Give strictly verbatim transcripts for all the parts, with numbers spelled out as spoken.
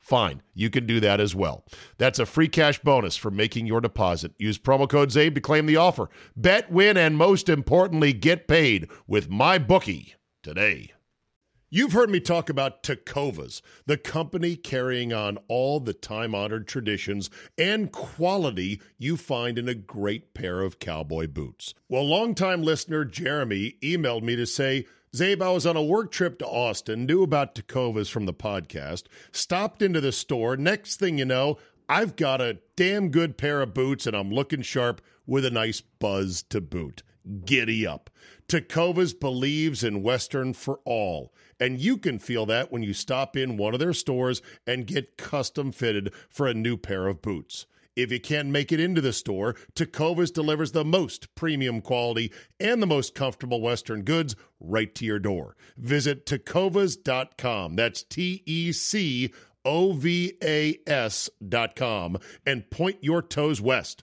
fine. You can do that as well. That's a free cash bonus for making your deposit. Use promo code ZABE to claim the offer. Bet, win, and most importantly, get paid with MyBookie today. You've heard me talk about Tecovas, the company carrying on all the time-honored traditions and quality you find in a great pair of cowboy boots. Well, longtime listener Jeremy emailed me to say, Zabe, I was on a work trip to Austin, knew about Tecovas from the podcast, stopped into the store. Next thing you know, I've got a damn good pair of boots, and I'm looking sharp with a nice buzz to boot. Giddy up. Tecovas believes in Western for all, and you can feel that when you stop in one of their stores and get custom fitted for a new pair of boots. If you can't make it into the store, Tecovas delivers the most premium quality and the most comfortable Western goods right to your door. Visit tecovas dot com. That's T E C O V A S dot com, and point your toes west.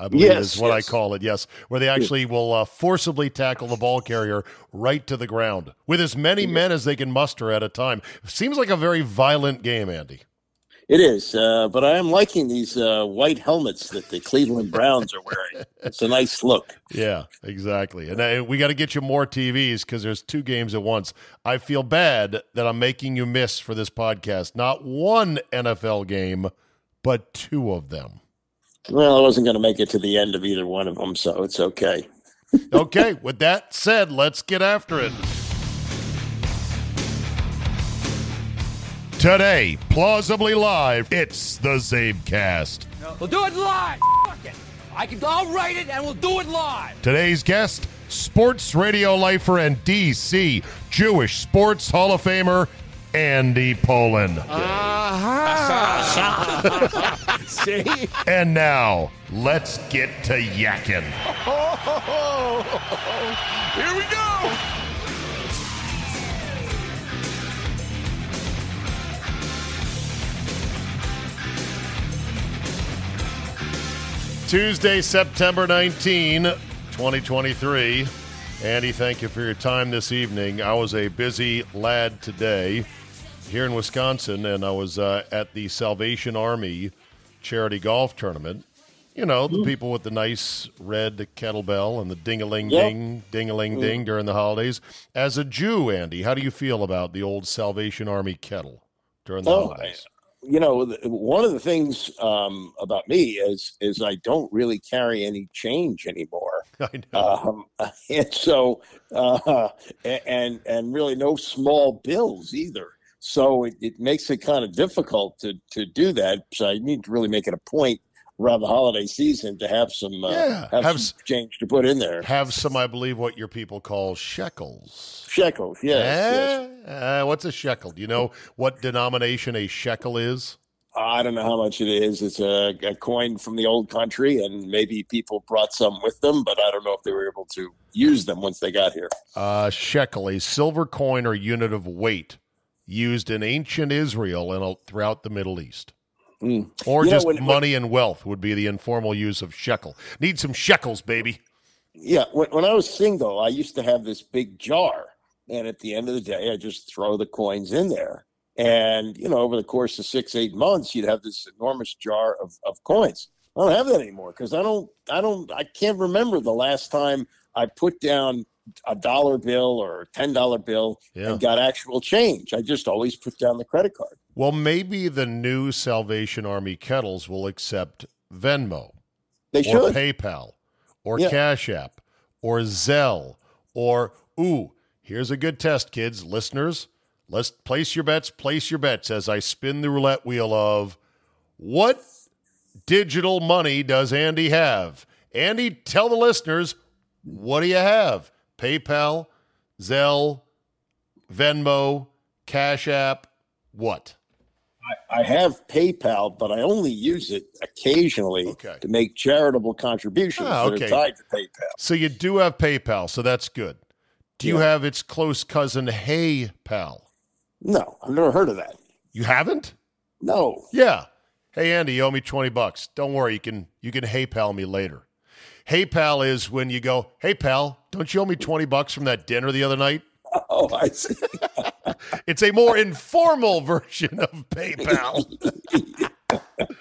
I believe yes, is what yes. I call it, yes, where they actually will uh, forcibly tackle the ball carrier right to the ground with as many men as they can muster at a time. Seems like a very violent game, Andy. It is, uh, but I am liking these uh, white helmets that the Cleveland Browns are wearing. It's a nice look. Yeah, exactly. And I, we got to get you more T Vs because there's two games at once. I feel bad that I'm making you miss for this podcast not one N F L game, but two of them. Well, I wasn't going to make it to the end of either one of them, so it's okay. Okay, with that said, let's get after it. Today, plausibly live, it's the Zabecast. No. We'll do it live. Fuck it. I can, I'll write it, and we'll do it live. Today's guest, sports radio lifer and D C Jewish Sports Hall of Famer, Andy Pollin. Uh-huh. See? And now, let's get to yakking. Oh, ho, ho, ho. Here we go. Tuesday, September nineteenth, twenty twenty-three. Andy, thank you for your time this evening. I was a busy lad today here in Wisconsin, and I was uh, at the Salvation Army charity golf tournament, you know, the people with the nice red kettlebell and the ding-a-ling-ding, yep. ding-a-ling-ding during the holidays. As a Jew, Andy, how do you feel about the old Salvation Army kettle during the oh, holidays? You know, one of the things um, about me is is I don't really carry any change anymore. I know. Um, and so, uh, and and really no small bills either. So it, it makes it kind of difficult to, to do that. So I need to really make it a point around the holiday season to have some uh, yeah, have, have some change to put in there. Have some, I believe, what your people call shekels. Shekels, yes. Eh? yes. Uh, what's a shekel? Do you know what denomination a shekel is? I don't know how much it is. It's a, a coin from the old country, and maybe people brought some with them, but I don't know if they were able to use them once they got here. Uh, shekel, a silver coin or unit of weight used in ancient Israel and throughout the Middle East. Mm. Or you just know, when, money when, and wealth would be the informal use of shekel. Need some shekels, baby. Yeah, when, when I was single, I used to have this big jar, and at the end of the day, I just throw the coins in there. And, you know, over the course of six, eight months, you'd have this enormous jar of, of coins. I don't have that anymore because I don't, I don't, I can't remember the last time I put down a dollar bill or a ten dollar bill yeah. and got actual change. I just always put down the credit card. Well, maybe the new Salvation Army kettles will accept Venmo they or should. PayPal or yeah. Cash App or Zelle or, ooh, here's a good test, kids. Listeners, let's place your bets, place your bets as I spin the roulette wheel of what digital money does Andy have? Andy, tell the listeners, what do you have? PayPal, Zelle, Venmo, Cash App, what? I, I have PayPal, but I only use it occasionally okay. to make charitable contributions ah, okay. that are tied to PayPal. So you do have PayPal, so that's good. Do yeah. you have its close cousin, HeyPal? No, I've never heard of that. You haven't? No. Yeah. Hey, Andy, you owe me twenty bucks. Don't worry, you can you can HeyPal me later. Hey, pal is when you go, hey, pal, don't you owe me twenty bucks from that dinner the other night? Oh, I see. It's a more informal version of PayPal.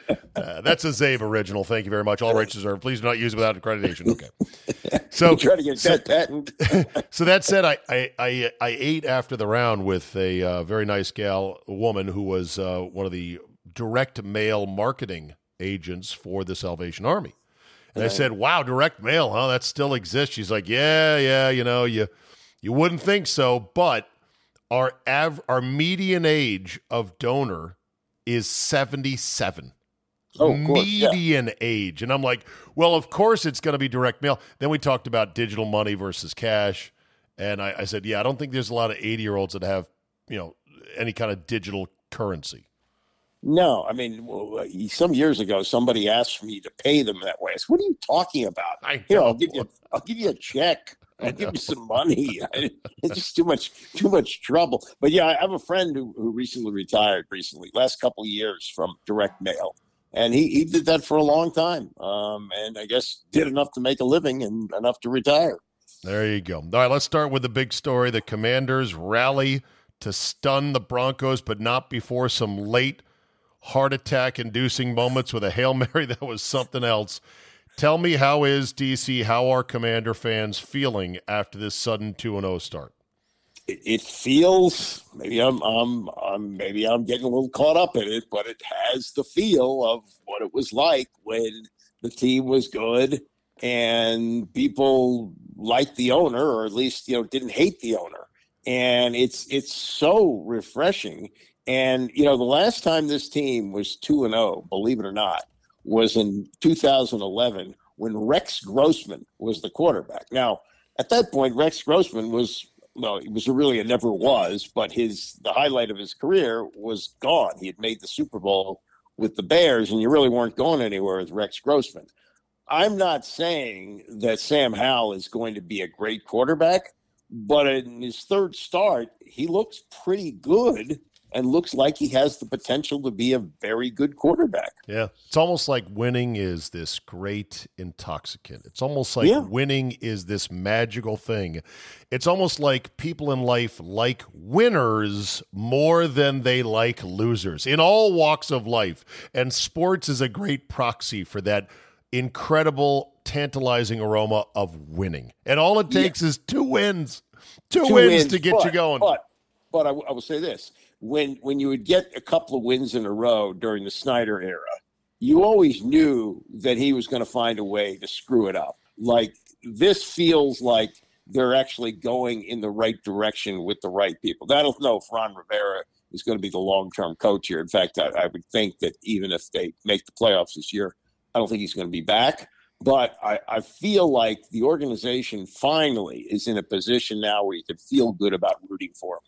uh, that's a Zave original. Thank you very much. All rights reserved. Please do not use it without accreditation. Okay. So try to get so, that patent. So that said, I, I I I ate after the round with a uh, very nice gal, a woman who was uh, one of the direct mail marketing agents for the Salvation Army. And I said, wow, direct mail, huh? That still exists. She's like, yeah, yeah, you know, you you wouldn't think so, but our av- our median age of donor is seventy-seven. Oh, of course. Median yeah. age. And I'm like, well, of course it's going to be direct mail. Then we talked about digital money versus cash. And I, I said, yeah, I don't think there's a lot of eighty-year-olds that have, you know, any kind of digital currency. No, I mean, some years ago, somebody asked me to pay them that way. I said, what are you talking about? I know. Here, I'll give you, I'll give you a check. I'll give you some money. I, it's just too much, too much trouble. But yeah, I have a friend who, who recently retired recently, last couple of years from direct mail. And he, he did that for a long time. Um, and I guess did enough to make a living and enough to retire. There you go. All right, let's start with the big story. The Commanders rally to stun the Broncos, but not before some late heart attack-inducing moments with a Hail Mary that was something else. Tell me, how is D C, how are Commander fans feeling after this sudden two and oh start? It, it feels, maybe I'm, I'm, I'm, maybe I'm getting a little caught up in it, but it has the feel of what it was like when the team was good and people liked the owner, or at least, you know, didn't hate the owner. And it's it's so refreshing. And, you know, the last time this team was two and oh, believe it or not, was in two thousand eleven when Rex Grossman was the quarterback. Now, at that point, Rex Grossman was, well, he was really a never was, but his the highlight of his career was gone. He had made the Super Bowl with the Bears, and you really weren't going anywhere with Rex Grossman. I'm not saying that Sam Howell is going to be a great quarterback, but in his third start, he looks pretty good. And looks like he has the potential to be a very good quarterback. Yeah. It's almost like winning is this great intoxicant. It's almost like yeah. winning is this magical thing. It's almost like people in life like winners more than they like losers in all walks of life. And sports is a great proxy for that incredible, tantalizing aroma of winning. And all it takes yeah. is two wins. Two, two wins, wins to get but, you going. But, but I, w- I will say this. When when you would get a couple of wins in a row during the Snyder era, you always knew that he was going to find a way to screw it up. Like, this feels like they're actually going in the right direction with the right people. I don't know if Ron Rivera is going to be the long-term coach here. In fact, I, I would think that even if they make the playoffs this year, I don't think he's going to be back. But I, I feel like the organization finally is in a position now where you can feel good about rooting for him.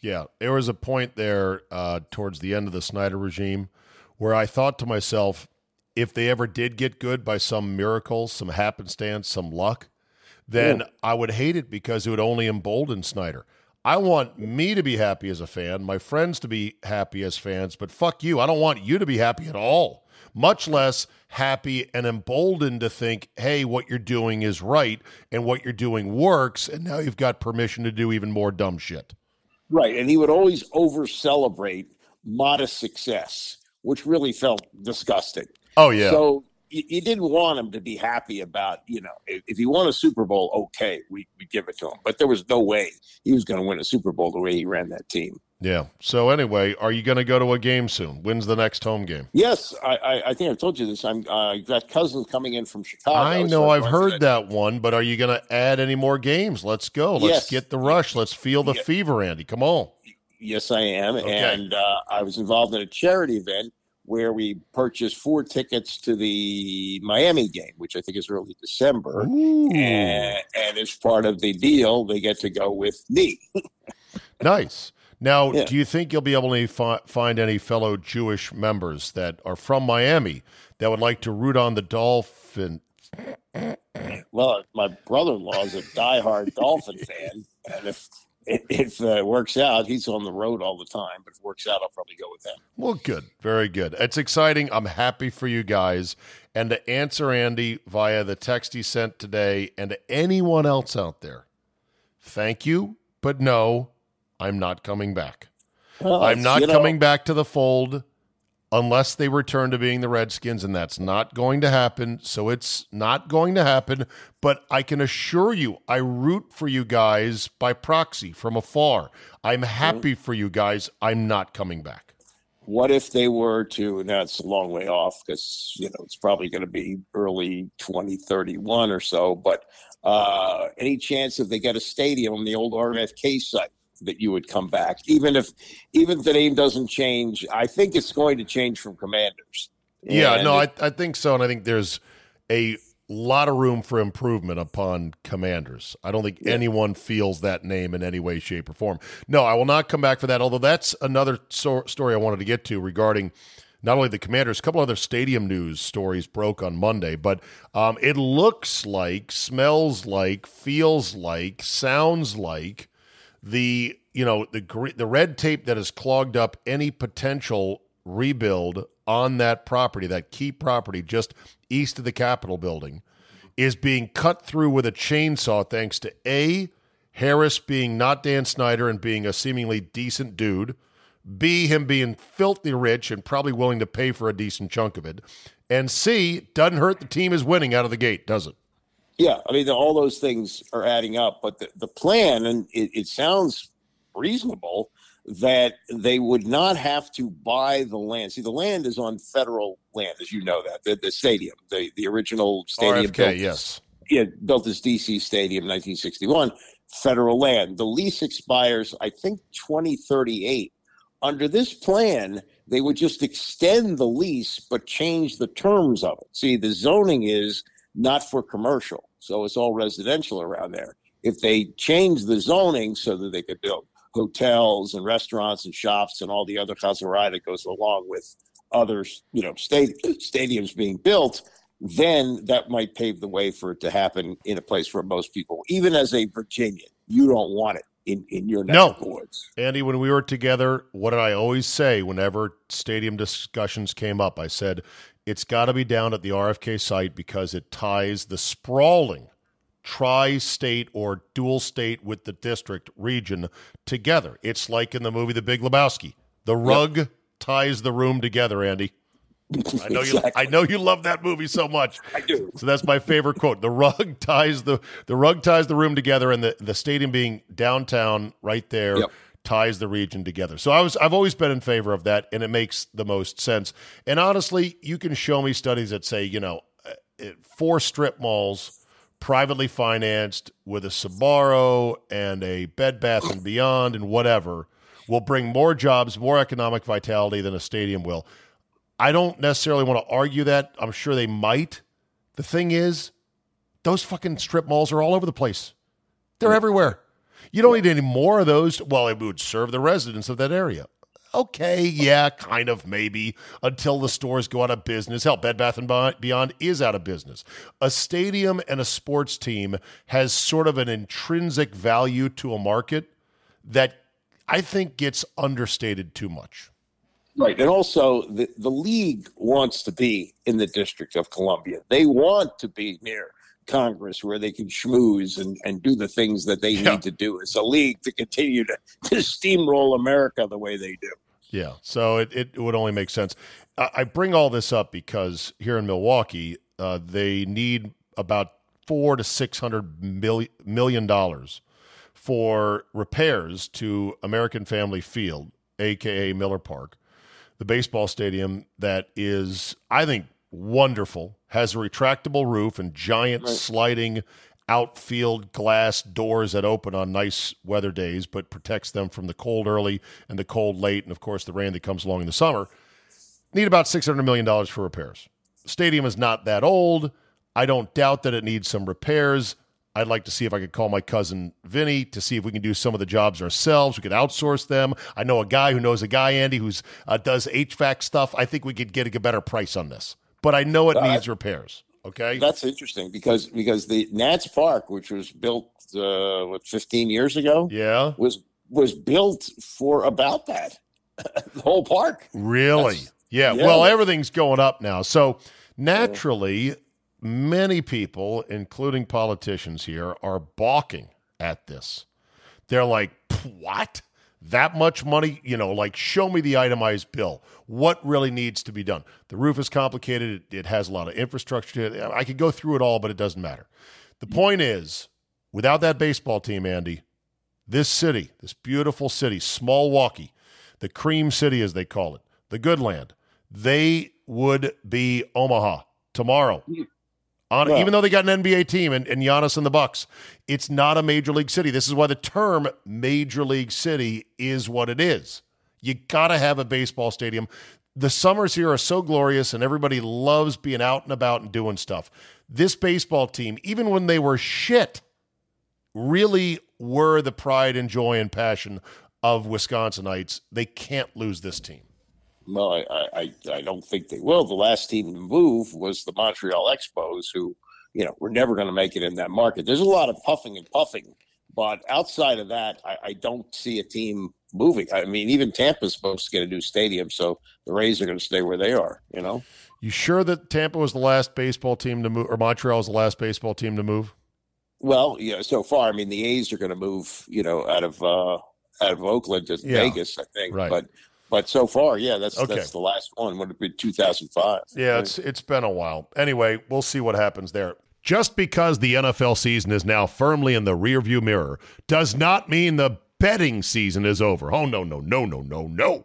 Yeah, there was a point there uh, towards the end of the Snyder regime where I thought to myself, if they ever did get good by some miracle, some happenstance, some luck, then yeah. I would hate it because it would only embolden Snyder. I want me to be happy as a fan, my friends to be happy as fans, but fuck you. I don't want you to be happy at all, much less happy and emboldened to think, hey, what you're doing is right and what you're doing works, and now you've got permission to do even more dumb shit. Right, and he would always over-celebrate modest success, which really felt disgusting. Oh, yeah. So you, you didn't want him to be happy about, you know, if, if he won a Super Bowl, okay, we, we give it to him. But there was no way he was going to win a Super Bowl the way he ran that team. Yeah. So anyway, are you going to go to a game soon? When's the next home game? Yes, I, I, I think I've told you this. I'm uh, got cousins coming in from Chicago. I know I've heard that one, but are you going to add any more games? Let's go. Let's yes. get the rush. Let's feel the yeah. fever, Andy. Come on. Yes, I am. Okay. And uh, I was involved in a charity event where we purchased four tickets to the Miami game, which I think is early December. And, and as part of the deal, they get to go with me. Nice. Now, yeah. do you think you'll be able to fi- find any fellow Jewish members that are from Miami that would like to root on the Dolphin? Well, my brother-in-law is a diehard Dolphin fan, and if if uh, it works out, he's on the road all the time. But if it works out, I'll probably go with that. Well, good, very good. It's exciting. I'm happy for you guys, and to answer Andy via the text he sent today, and to anyone else out there, thank you, but no. I'm not coming back. Well, I'm not coming know. back to the fold unless they return to being the Redskins, and that's not going to happen. So it's not going to happen. But I can assure you, I root for you guys by proxy from afar. I'm happy for you guys. I'm not coming back. What if they were to, and that's a long way off because, you know, it's probably going to be early twenty thirty-one or so, but uh, any chance if they get a stadium on the old R F K site, that you would come back, even if even if the name doesn't change? I think it's going to change from Commanders. And yeah, no, I, I think so, and I think there's a lot of room for improvement upon Commanders. I don't think yeah. anyone feels that name in any way, shape, or form. No, I will not come back for that, although that's another so- story I wanted to get to regarding not only the Commanders, a couple other stadium news stories broke on Monday, but um, it looks like, smells like, feels like, sounds like, The you know the the red tape that has clogged up any potential rebuild on that property, that key property just east of the Capitol building, is being cut through with a chainsaw thanks to A, Harris being not Dan Snyder and being a seemingly decent dude, B, him being filthy rich and probably willing to pay for a decent chunk of it, and C, doesn't hurt the team is winning out of the gate, does it? Yeah, I mean, all those things are adding up. But the, the plan, and it, it sounds reasonable, that they would not have to buy the land. See, the land is on federal land, as you know that. The, the stadium, the, the original stadium. R F K, built, yes. Yeah, built as D C Stadium in nineteen sixty-one, federal land. The lease expires, I think, twenty thirty-eight. Under this plan, they would just extend the lease but change the terms of it. See, the zoning is not for commercial, so it's all residential around there. If they change the zoning so that they could build hotels and restaurants and shops and all the other chazarah that goes along with other, you know, state, stadiums being built, then that might pave the way for it to happen in a place where most people, even as a Virginian, you don't want it in, in your neck of the woods. Andy, when we were together, what did I always say whenever stadium discussions came up? I said, it's got to be down at the R F K site because it ties the sprawling tri-state or dual state with the district region together. It's like in the movie The Big Lebowski. The rug yep. ties the room together, Andy. I know exactly. you I know you love that movie so much. I do. So that's my favorite quote. The rug ties the the rug ties the room together, and the, the stadium being downtown right there yep. ties the region together. So I was I've always been in favor of that, and it makes the most sense. And honestly, you can show me studies that say, you know, four strip malls privately financed with a Sbarro and a Bed Bath and Beyond and whatever will bring more jobs, more economic vitality than a stadium will. I don't necessarily want to argue that. I'm sure they might. The thing is, those fucking strip malls are all over the place. They're everywhere. You don't need any more of those. Well, it would serve the residents of that area. Okay, yeah, kind of, maybe, until the stores go out of business. Hell, Bed Bath and Beyond is out of business. A stadium and a sports team has sort of an intrinsic value to a market that I think gets understated too much. Right. And also, the, the league wants to be in the District of Columbia. They want to be near Congress where they can schmooze and, and do the things that they yeah. need to do as a league to continue to, to steamroll America the way they do. Yeah. So it, it would only make sense. I, I bring all this up because here in Milwaukee, uh, they need about four to six hundred million dollars for repairs to American Family Field, A K A Miller Park. The baseball stadium that is, I think, wonderful, has a retractable roof and giant right. sliding outfield glass doors that open on nice weather days, but protects them from the cold early and the cold late, and, of course, the rain that comes along in the summer. Need about six hundred million dollars for repairs. The stadium is not that old. I don't doubt that it needs some repairs. I'd like to see if I could call my cousin Vinny to see if we can do some of the jobs ourselves. We could outsource them. I know a guy who knows a guy, Andy, who's uh, does H V A C stuff. I think we could get a better price on this, but I know it uh, needs repairs. Okay, that's interesting because because the Nats Park, which was built uh, what fifteen years ago, yeah, was was built for about that the whole park. Really? Yeah. yeah. Well, everything's going up now, so naturally. Yeah. Many people, including politicians here, are balking at this. They're like, what? That much money? You know, like, show me the itemized bill. What really needs to be done? The roof is complicated. It, it has a lot of infrastructure to it. I could go through it all, but it doesn't matter. The point is, without that baseball team, Andy, this city, this beautiful city, small Milwaukee, the cream city as they call it, the good land, they would be Omaha tomorrow. On, well, even though they got an N B A team and, and Giannis and the Bucks, it's not a major league city. This is why the term major league city is what it is. You got to have a baseball stadium. The summers here are so glorious, and everybody loves being out and about and doing stuff. This baseball team, even when they were shit, really were the pride and joy and passion of Wisconsinites. They can't lose this team. Well, I, I I don't think they will. The last team to move was the Montreal Expos, who, you know, were never going to make it in that market. There's a lot of puffing and puffing, but outside of that, I, I don't see a team moving. I mean, even Tampa's supposed to get a new stadium, so the Rays are going to stay where they are, you know? You sure that Tampa was the last baseball team to move, or Montreal was the last baseball team to move? Well, yeah, so far, I mean, the A's are going to move, you know, out of, uh, out of Oakland to yeah, Vegas, I think, right. but... But so far, yeah, that's okay. that's the last one. Would have been two thousand five. Yeah, it's it's been a while. Anyway, we'll see what happens there. Just because the N F L season is now firmly in the rearview mirror does not mean the betting season is over. Oh, no, no, no, no, no, no.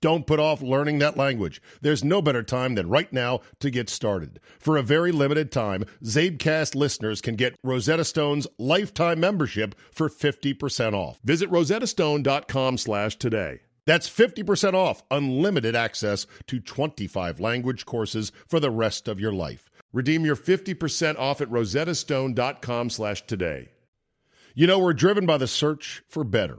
Don't put off learning that language. There's no better time than right now to get started. For a very limited time, ZabeCast listeners can get Rosetta Stone's lifetime membership for fifty percent off. Visit rosettastone.com slash today. That's fifty percent off unlimited access to twenty-five language courses for the rest of your life. Redeem your fifty percent off at rosettastone.com slash today. You know, we're driven by the search for better.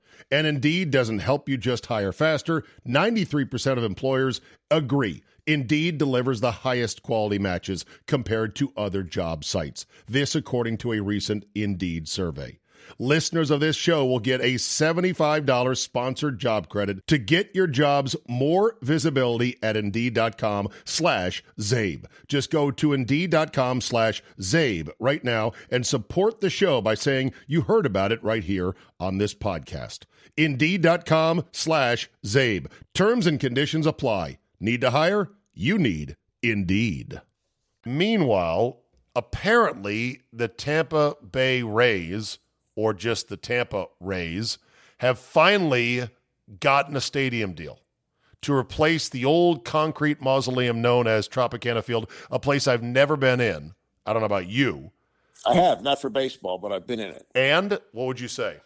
And Indeed doesn't help you just hire faster. ninety-three percent of employers agree. Indeed delivers the highest quality matches compared to other job sites. This according to a recent Indeed survey. Listeners of this show will get a seventy-five dollars sponsored job credit to get your jobs more visibility at Indeed.com slash ZABE. Just go to Indeed.com slash ZABE right now and support the show by saying you heard about it right here on this podcast. Indeed.com slash ZABE. Terms and conditions apply. Need to hire? You need Indeed. Meanwhile, apparently the Tampa Bay Rays, or just the Tampa Rays, have finally gotten a stadium deal to replace the old concrete mausoleum known as Tropicana Field, a place I've never been in. I don't know about you. I have, not for baseball, but I've been in it. And what would you say?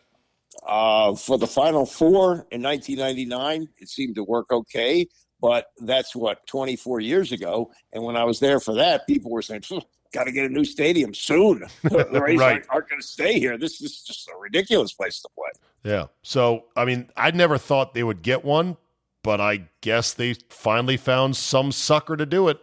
Uh, for the Final Four in nineteen ninety-nine, it seemed to work okay, but that's, what, twenty-four years ago? And when I was there for that, people were saying, got to get a new stadium soon. The Rays right. aren't, aren't going to stay here. This, this is just a ridiculous place to play. Yeah. So, I mean, I never thought they would get one, but I guess they finally found some sucker to do it.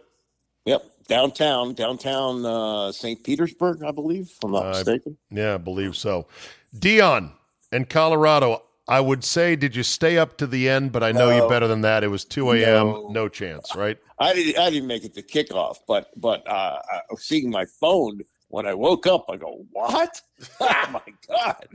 Yep. Downtown, downtown uh, Saint Petersburg, I believe, if I'm not uh, mistaken. Yeah, I believe so. Deion in Colorado, I would say, did you stay up to the end? But I know uh, you better than that. It was two a.m., no, no chance, right? I didn't, I didn't make it to kickoff, but but uh, I was seeing my phone when I woke up. I go, what? Oh, my God.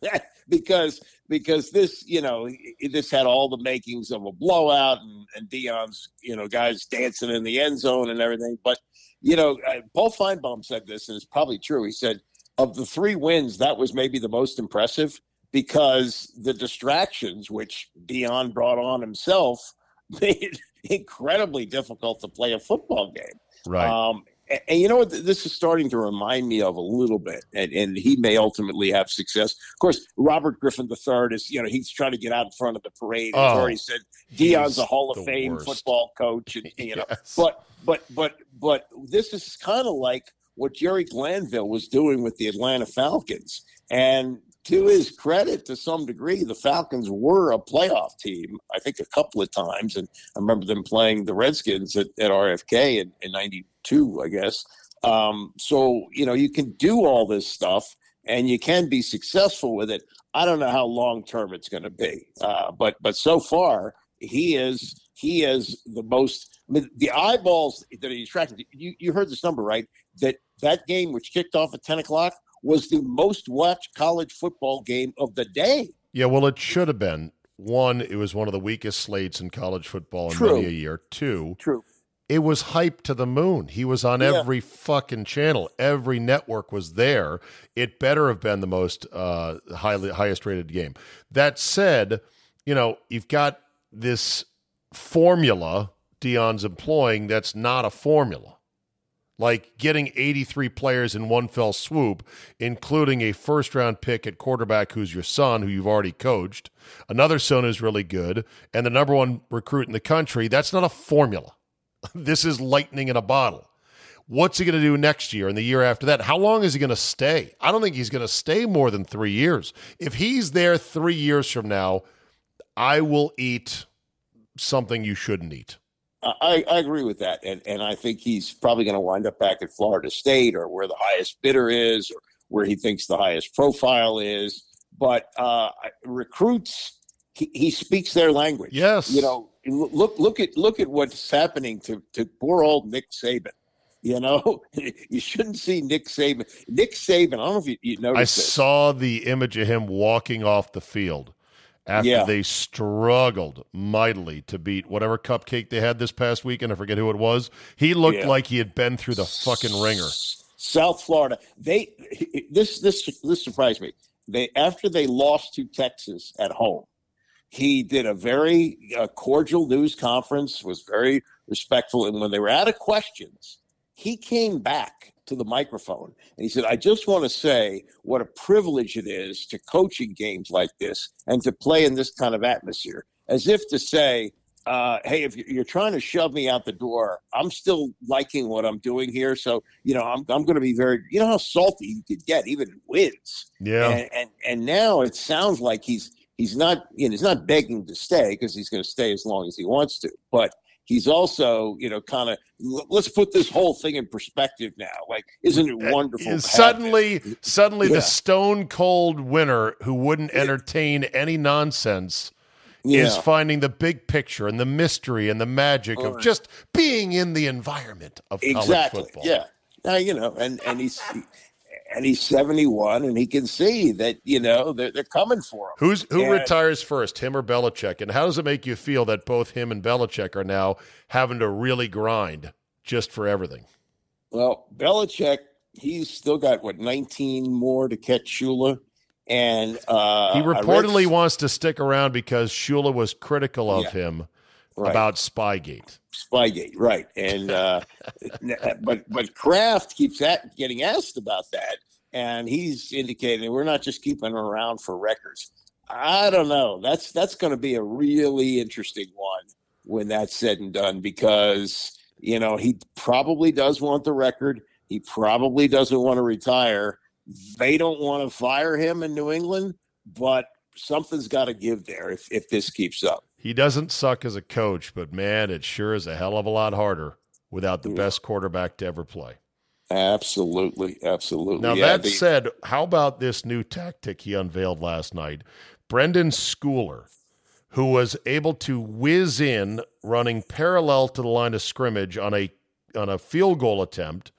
That, because because this, you know, this had all the makings of a blowout and, and Deion's, you know, guys dancing in the end zone and everything. But, you know, Paul Feinbaum said this, and it's probably true. He said, of the three wins, that was maybe the most impressive, because the distractions, which Deion brought on himself, made it incredibly difficult to play a football game. Right. Um, and, and you know what? This is starting to remind me of a little bit, and, and he may ultimately have success. Of course, Robert Griffin the third is, you know, he's trying to get out in front of the parade. Oh, he's already said Deion's a Hall of Fame worst. football coach. And, you know, yes. But but but but this is kind of like what Jerry Glanville was doing with the Atlanta Falcons. And to his credit, to some degree, the Falcons were a playoff team, I think, a couple of times. And I remember them playing the Redskins at, at R F K in, in ninety-two, I guess. Um, so, you know, you can do all this stuff and you can be successful with it. I don't know how long term it's going to be. Uh, but but so far, he is he is the most I mean, the eyeballs that he attracted. You, you heard this number, right? That that game, which kicked off at ten o'clock, was the most watched college football game of the day. Yeah, well, it should have been. One, it was one of the weakest slates in college football in True. many a year. Two, True. it was hyped to the moon. He was on yeah. every fucking channel. Every network was there. It better have been the most uh, highly highest rated game. That said, you know, you've got this formula Deion's employing that's not a formula. Like getting eighty-three players in one fell swoop, including a first-round pick at quarterback who's your son, who you've already coached, another son who's really good, and the number one recruit in the country, that's not a formula. This is lightning in a bottle. What's he going to do next year and the year after that? How long is he going to stay? I don't think he's going to stay more than three years. If he's there three years from now, I will eat something you shouldn't eat. I, I agree with that, and and I think he's probably going to wind up back at Florida State or where the highest bidder is or where he thinks the highest profile is. But uh, recruits, he, he speaks their language. Yes. You know, look look at look at what's happening to, to poor old Nick Saban. You know, you shouldn't see Nick Saban. Nick Saban, I don't know if you, you noticed I this. saw the image of him walking off the field after yeah. they struggled mightily to beat whatever cupcake they had this past weekend. I forget who it was. He looked yeah. like he had been through the fucking ringer. South Florida. They this this this surprised me. They after they lost to Texas at home, he did a very uh, cordial news conference, was very respectful, and when they were out of questions, he came back to the microphone and he said, I just want to say what a privilege it is to coach in games like this and to play in this kind of atmosphere, as if to say, uh, hey, if you're trying to shove me out the door, I'm still liking what I'm doing here. So, you know, I'm I'm going to be very, you know how salty you could get even in wins. Yeah. And, and, and now it sounds like he's, he's not, you know, he's not begging to stay because he's going to stay as long as he wants to, but he's also, you know, kind of, let's put this whole thing in perspective now. Like, isn't it wonderful? Suddenly, suddenly yeah. the stone cold winner who wouldn't entertain any nonsense yeah. is finding the big picture and the mystery and the magic uh, of just being in the environment of exactly, college football. Yeah. Now, you know, and, and he's... He, And he's seventy-one, and he can see that, you know, they're, they're coming for him. Who's Who and, retires first, him or Belichick? And how does it make you feel that both him and Belichick are now having to really grind just for everything? Well, Belichick, he's still got, what, nineteen more to catch Shula? And uh, he reportedly read... wants to stick around because Shula was critical of yeah. him right. about Spygate. Spygate, right. And uh, but but Kraft keeps at, getting asked about that, and he's indicating we're not just keeping him around for records. I don't know. That's that's going to be a really interesting one when that's said and done, because, you know, he probably does want the record. He probably doesn't want to retire. They don't want to fire him in New England, but something's got to give there if if this keeps up. He doesn't suck as a coach, but, man, it sure is a hell of a lot harder without the yeah. best quarterback to ever play. Absolutely, absolutely. Now, yeah, that they- said, how about this new tactic he unveiled last night? Brendan Schooler, who was able to whiz in running parallel to the line of scrimmage on a on a field goal attempt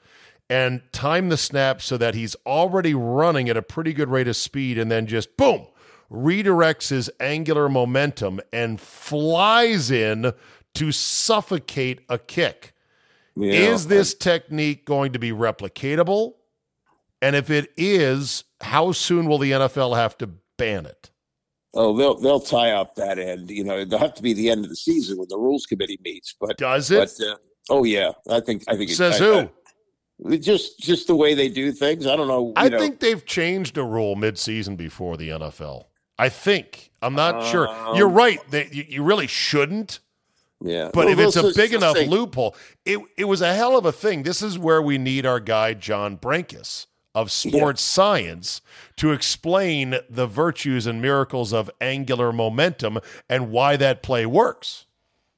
and time the snap so that he's already running at a pretty good rate of speed and then just, boom, redirects his angular momentum and flies in to suffocate a kick. Yeah, is this I, technique going to be replicatable? And if it is, how soon will the N F L have to ban it? Oh, they'll they'll tie up that end. You know, it'll have to be the end of the season when the rules committee meets. But does it? But, uh, oh yeah, I think I think it, says I, who. I, Just just the way they do things. I don't know. I know. think they've changed a rule mid-season before the N F L. I think. I'm not um, sure. You're right. They, you, you really shouldn't. Yeah. But well, if it's a big enough thing. loophole, it, it was a hell of a thing. This is where we need our guy, John Brankus, of sports yeah. science to explain the virtues and miracles of angular momentum and why that play works.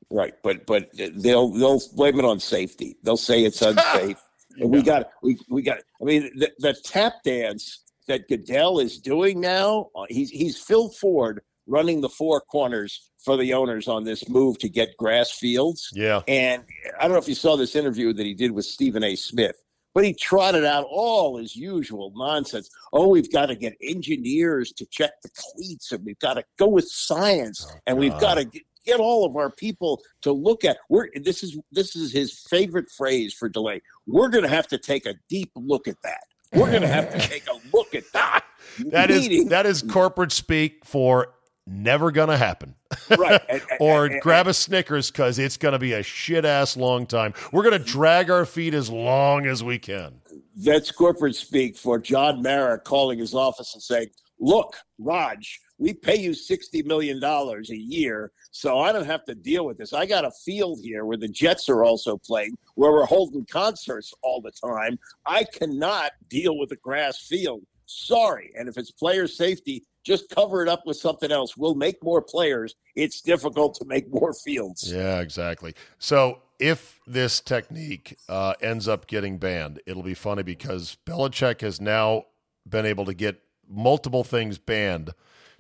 Right, but but they'll they'll blame it on safety. They'll say it's unsafe. And we got we we got. I mean, the, the tap dance that Goodell is doing now. He's he's Phil Ford running the four corners for the owners on this move to get grass fields. Yeah, and I don't know if you saw this interview that he did with Stephen A. Smith, but he trotted out all his usual nonsense. Oh, we've got to get engineers to check the cleats, and we've got to go with science, oh, and we've got to get, get all of our people to look at. We're this is this is his favorite phrase for delay. We're going to have to take a deep look at that. We're going to have to take a look at that. that meeting. is that is corporate speak for never going to happen. Right. And, or and, and, grab a Snickers because it's going to be a shit-ass long time. We're going to drag our feet as long as we can. That's corporate speak for John Mara calling his office and saying, look, Raj, we pay you sixty million dollars a year, so I don't have to deal with this. I got a field here where the Jets are also playing, where we're holding concerts all the time. I cannot deal with a grass field. Sorry. And if it's player safety, just cover it up with something else. We'll make more players. It's difficult to make more fields. Yeah, exactly. So if this technique uh, ends up getting banned, it'll be funny because Belichick has now been able to get multiple things banned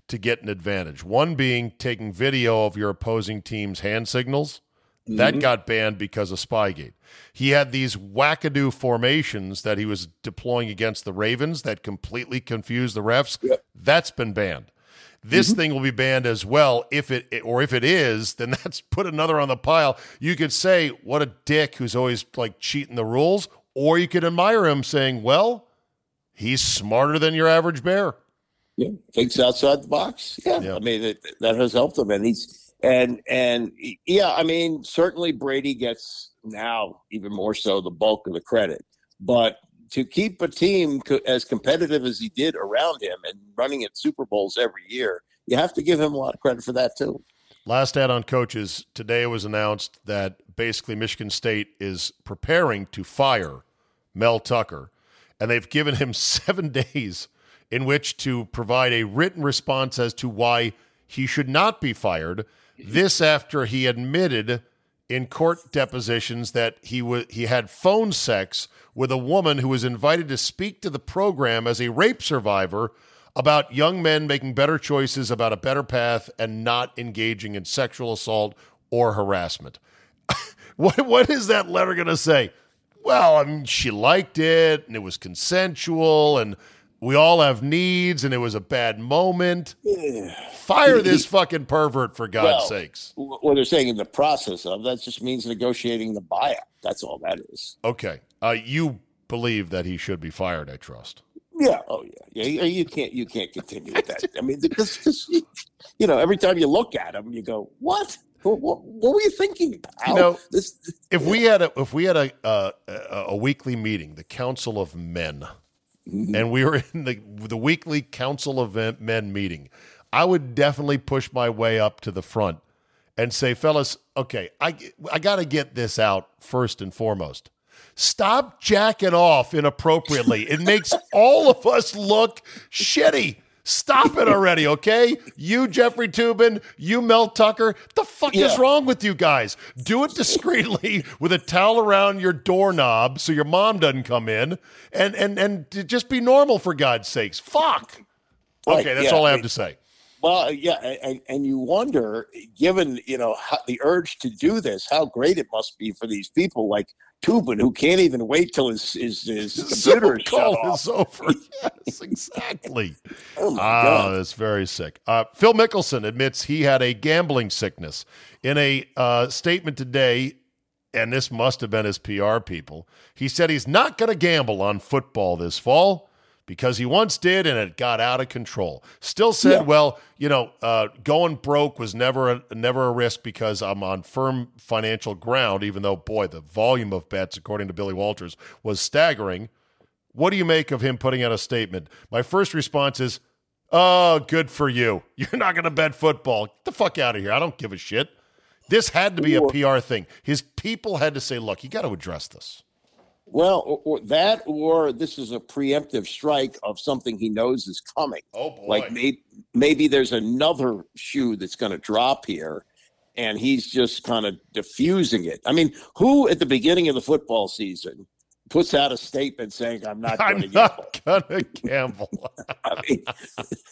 to get an advantage. One being taking video of your opposing team's hand signals. Mm-hmm. That got banned because of Spygate. He had these wackadoo formations that he was deploying against the Ravens that completely confused the refs. Yep. That's been banned. This mm-hmm. thing will be banned as well. If it, or if it is, then that's put another on the pile. You could say, what a dick who's always like cheating the rules. Or you could admire him saying, well, he's smarter than your average bear. Yeah, thinks outside the box. Yeah, yeah. I mean, it, that has helped him. And he's, and, and yeah, I mean, certainly Brady gets now even more so the bulk of the credit. But to keep a team co- as competitive as he did around him and running at Super Bowls every year, you have to give him a lot of credit for that, too. Last ad on coaches. Today it was announced that basically Michigan State is preparing to fire Mel Tucker, and they've given him seven days in which to provide a written response as to why he should not be fired. This after he admitted in court depositions that he w- he had phone sex with a woman who was invited to speak to the program as a rape survivor about young men making better choices about a better path and not engaging in sexual assault or harassment. What what is that letter going to say? Well, I mean, she liked it, and it was consensual, and we all have needs, and it was a bad moment. Fire this fucking pervert, for God's well, sakes. What they're saying in the process of that just means negotiating the buyout. That's all that is. Okay. Uh, you believe that he should be fired, I trust. Yeah. Oh, yeah. Yeah. You can't, you can't continue with that. I mean, this, this, you know, every time you look at him, you go, what? What, what, what were you thinking about? You know, this, this, if, yeah. we had a, if we had a, uh, a, a weekly meeting, the Council of Men, and we were in the the weekly Council of Men meeting, I would definitely push my way up to the front and say, fellas, okay, I, I got to get this out first and foremost. Stop jacking off inappropriately. It makes all of us look shitty. Stop it already, okay? You, Jeffrey Toobin, you, Mel Tucker, the fuck yeah. is wrong with you guys? Do it discreetly with a towel around your doorknob so your mom doesn't come in, and and and just be normal, for God's sakes. Fuck. Right, okay, that's yeah, all I have to say. Well, yeah, and, and you wonder, given you know how, the urge to do this, how great it must be for these people like Toobin, who can't even wait till his his, his computer shut off. Is over. Yes, exactly. Oh my ah, God, that's very sick. Uh, Phil Mickelson admits he had a gambling sickness in a uh, statement today, and this must have been his P R people. He said he's not going to gamble on football this fall because he once did and it got out of control. Still said, yeah. well, you know, uh, going broke was never a, never a risk because I'm on firm financial ground, even though, boy, the volume of bets, according to Billy Walters, was staggering. What do you make of him putting out a statement? My first response is, oh, good for you. You're not going to bet football. Get the fuck out of here. I don't give a shit. This had to be a P R thing. His people had to say, look, you got to address this. Well, or, or that, or this is a preemptive strike of something he knows is coming. Oh, boy. Like maybe, maybe there's another shoe that's going to drop here, and he's just kind of diffusing it. I mean, who at the beginning of the football season puts out a statement saying, I'm not going to gamble? I'm not going to gamble. I mean,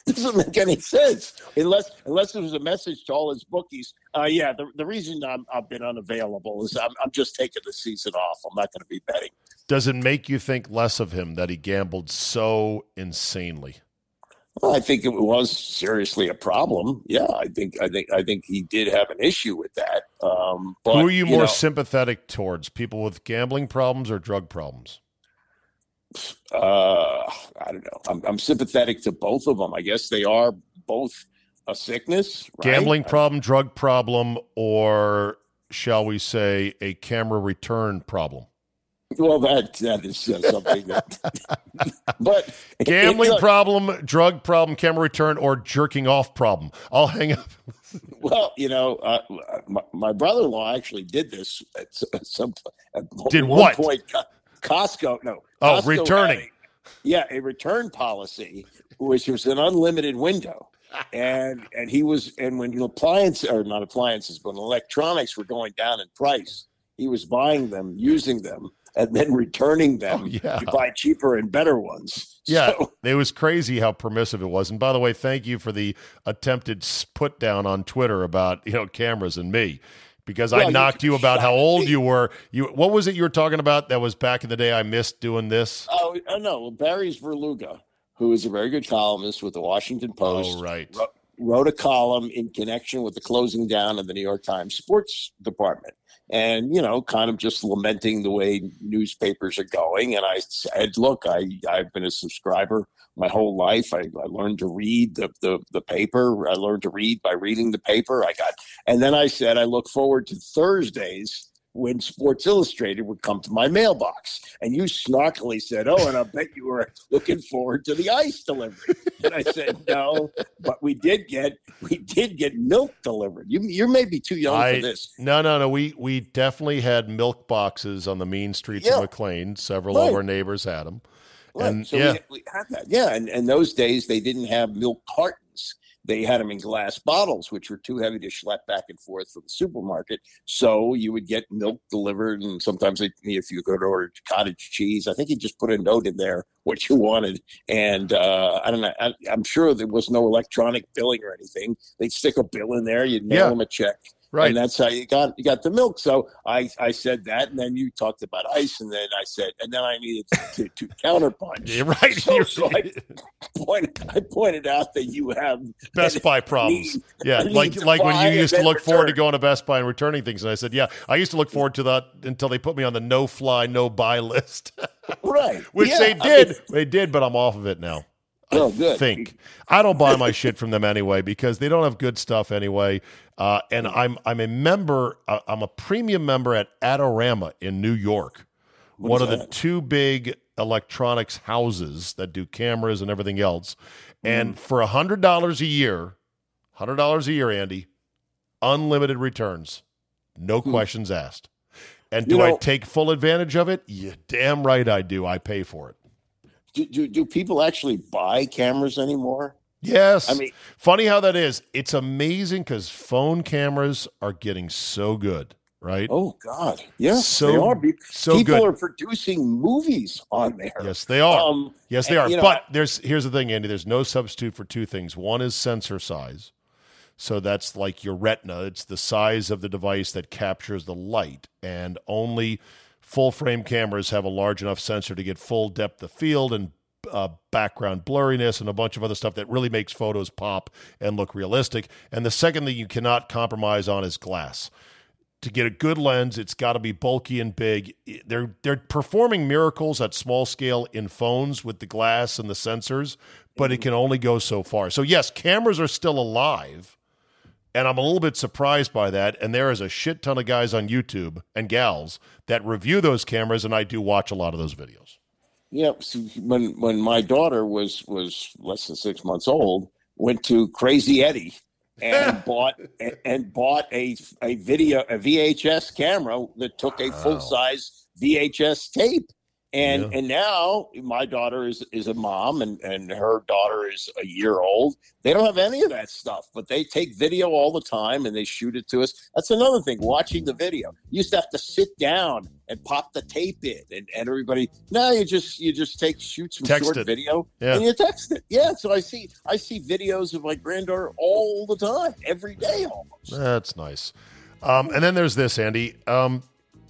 it doesn't make any sense. Unless unless it was a message to all his bookies, uh, yeah, the, the reason I'm, I've been unavailable is I'm, I'm just taking the season off. I'm not going to be betting. Does it make you think less of him that he gambled so insanely? Well, I think it was seriously a problem. Yeah, I think I think I think he did have an issue with that. Um, but, Who are you, you more know, sympathetic towards? People with gambling problems or drug problems? Uh, I don't know. I'm, I'm sympathetic to both of them. I guess they are both a sickness. Right? Gambling problem, drug problem, or shall we say a camera return problem? Well, that that is uh, something that, but gambling a, problem, drug problem, camera return, or jerking off problem. I'll hang up. Well, you know, uh, my, my brother-in-law actually did this at some at did one what? point. Costco, no. Oh, Costco returning. A, yeah, a return policy, which was an unlimited window, and and he was and when appliances or not appliances, but electronics were going down in price, he was buying them, using them, and then returning them oh, yeah. to buy cheaper and better ones. Yeah, so. It was crazy how permissive it was. And by the way, thank you for the attempted put down on Twitter about you know cameras and me, because well, I knocked you, you about how old me. you were. You what was it you were talking about that was back in the day? I missed doing this. Oh no, Barry's Verluga, who is a very good columnist with the Washington Post. Oh right. Wrote, wrote a column in connection with the closing down of the New York Times sports department. And, you know, kind of just lamenting the way newspapers are going. And I said, look, I, I've been a subscriber my whole life. I, I learned to read the, the, the paper. I learned to read by reading the paper. I got, and then I said, I look forward to Thursdays when Sports Illustrated would come to my mailbox. And you snarkily said, oh, and I bet you were looking forward to the ice delivery. And I said, no, but we did get we did get milk delivered. You you may be too young I, for this. No, no, no. We we definitely had milk boxes on the mean streets yeah. of McLean. Several right. of our neighbors had them. Right. And so yeah. we, we had that. Yeah, and, and those days they didn't have milk cartons. They had them in glass bottles, which were too heavy to schlep back and forth from the supermarket. So you would get milk delivered, and sometimes they, if you could order cottage cheese, I think you just put a note in there what you wanted. And uh, I don't know, I, I'm sure there was no electronic billing or anything. They'd stick a bill in there, you'd mail yeah. them a check. Right. And that's how you got you got the milk. So I, I said that, and then you talked about ice, and then I said, and then I needed to, to, to counterpunch. You're right. So, You're so right. I, point, I pointed out that you have Best Buy problems. Need, yeah, like like when you used to look return. forward to going to Best Buy and returning things. And I said, yeah, I used to look forward to that until they put me on the no-fly, no-buy list. Right. Which yeah, they did. I mean, they did, but I'm off of it now. Oh, good. I think I don't buy my shit from them anyway because they don't have good stuff anyway. Uh, and I'm I'm a member. Uh, I'm a premium member at Adorama in New York, what one of that? the two big electronics houses that do cameras and everything else. Mm-hmm. And for a hundred dollars a year, hundred dollars a year, Andy, unlimited returns, no mm-hmm. questions asked. And do you know, I take full advantage of it? Yeah, damn right I do. I pay for it. Do, do do people actually buy cameras anymore? Yes. I mean, funny how that is. It's amazing because phone cameras are getting so good, right? Oh God, yes, so, they are. So people good. are producing movies on there. Yes, they are. Um, yes, they and, are. You know, but there's here's the thing, Andy. There's no substitute for two things. One is sensor size, so that's like your retina. It's the size of the device that captures the light, and only full-frame cameras have a large enough sensor to get full depth of field and uh, background blurriness and a bunch of other stuff that really makes photos pop and look realistic. And the second thing you cannot compromise on is glass. To get a good lens, it's got to be bulky and big. They're they're performing miracles at small scale in phones with the glass and the sensors, but it can only go so far. So yes, cameras are still alive, and I'm a little bit surprised by that. And there is a shit ton of guys on YouTube and gals that review those cameras, and I do watch a lot of those videos. Yeah, when when my daughter was was less than six months old, went to Crazy Eddie and bought and, and bought a a video a V H S camera that took a wow. full size V H S tape. And yeah. and now my daughter is, is a mom, and, and her daughter is a year old. They don't have any of that stuff, but they take video all the time and they shoot it to us. That's another thing, watching the video. You used to have to sit down and pop the tape in, and, and everybody. Now you just you just take shoot some text short it. video yeah. and you text it. Yeah, so I see I see videos of my granddaughter all the time, every day almost. That's nice. Um, and then there's this, Andy. Um,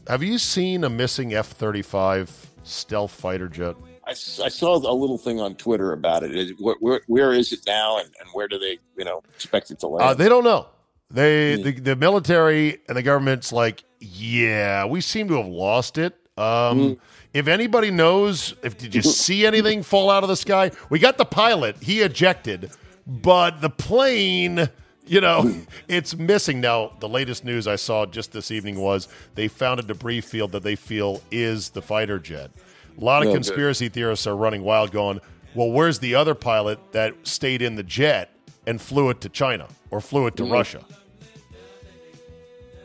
have you seen a missing F thirty-five stealth fighter jet? I, I saw a little thing on Twitter about it. Is, where, where, where is it now, and, and where do they, you know, expect it to land? Uh, they don't know. They mm. the, the military and the government's like, yeah, we seem to have lost it. Um, mm. If anybody knows, if did you see anything fall out of the sky? We got the pilot. He ejected, but the plane. You know, it's missing. Now, the latest news I saw just this evening was they found a debris field that they feel is the fighter jet. A lot of no conspiracy good. theorists are running wild going, well, where's the other pilot that stayed in the jet and flew it to China or flew it to mm-hmm. Russia?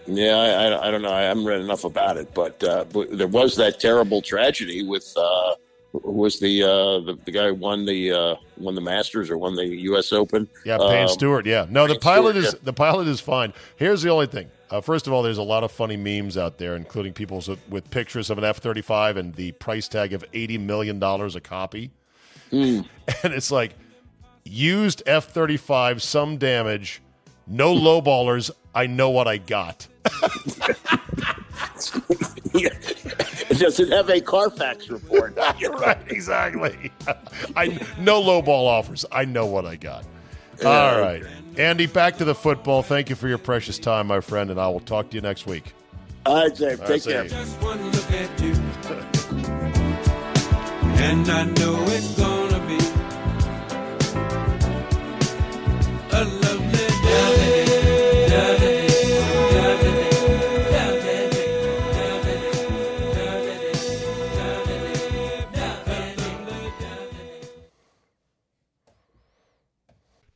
Yeah, I, I, I don't know. I haven't read enough about it, but, uh, but there was that terrible tragedy with uh, who was the, uh, the the guy who won the uh, won the Masters or won the U S Open? Yeah, Payne um, Stewart. Yeah, no, Payne the pilot Stewart, is yeah. the pilot is fine. Here's the only thing. Uh, first of all, there's a lot of funny memes out there, including people with, with pictures of an F thirty-five and the price tag of eighty million dollars a copy. Mm. And it's like used F thirty-five, some damage, no lowballers. I know what I got. Yeah. It doesn't have a Carfax report. Right, exactly. I no low ball offers. I know what I got. All right, Andy, back to the football. Thank you for your precious time, my friend, and I will talk to you next week. All right, Dave. All right, take care. Just one look at you, and I know it's gonna be a lovely day.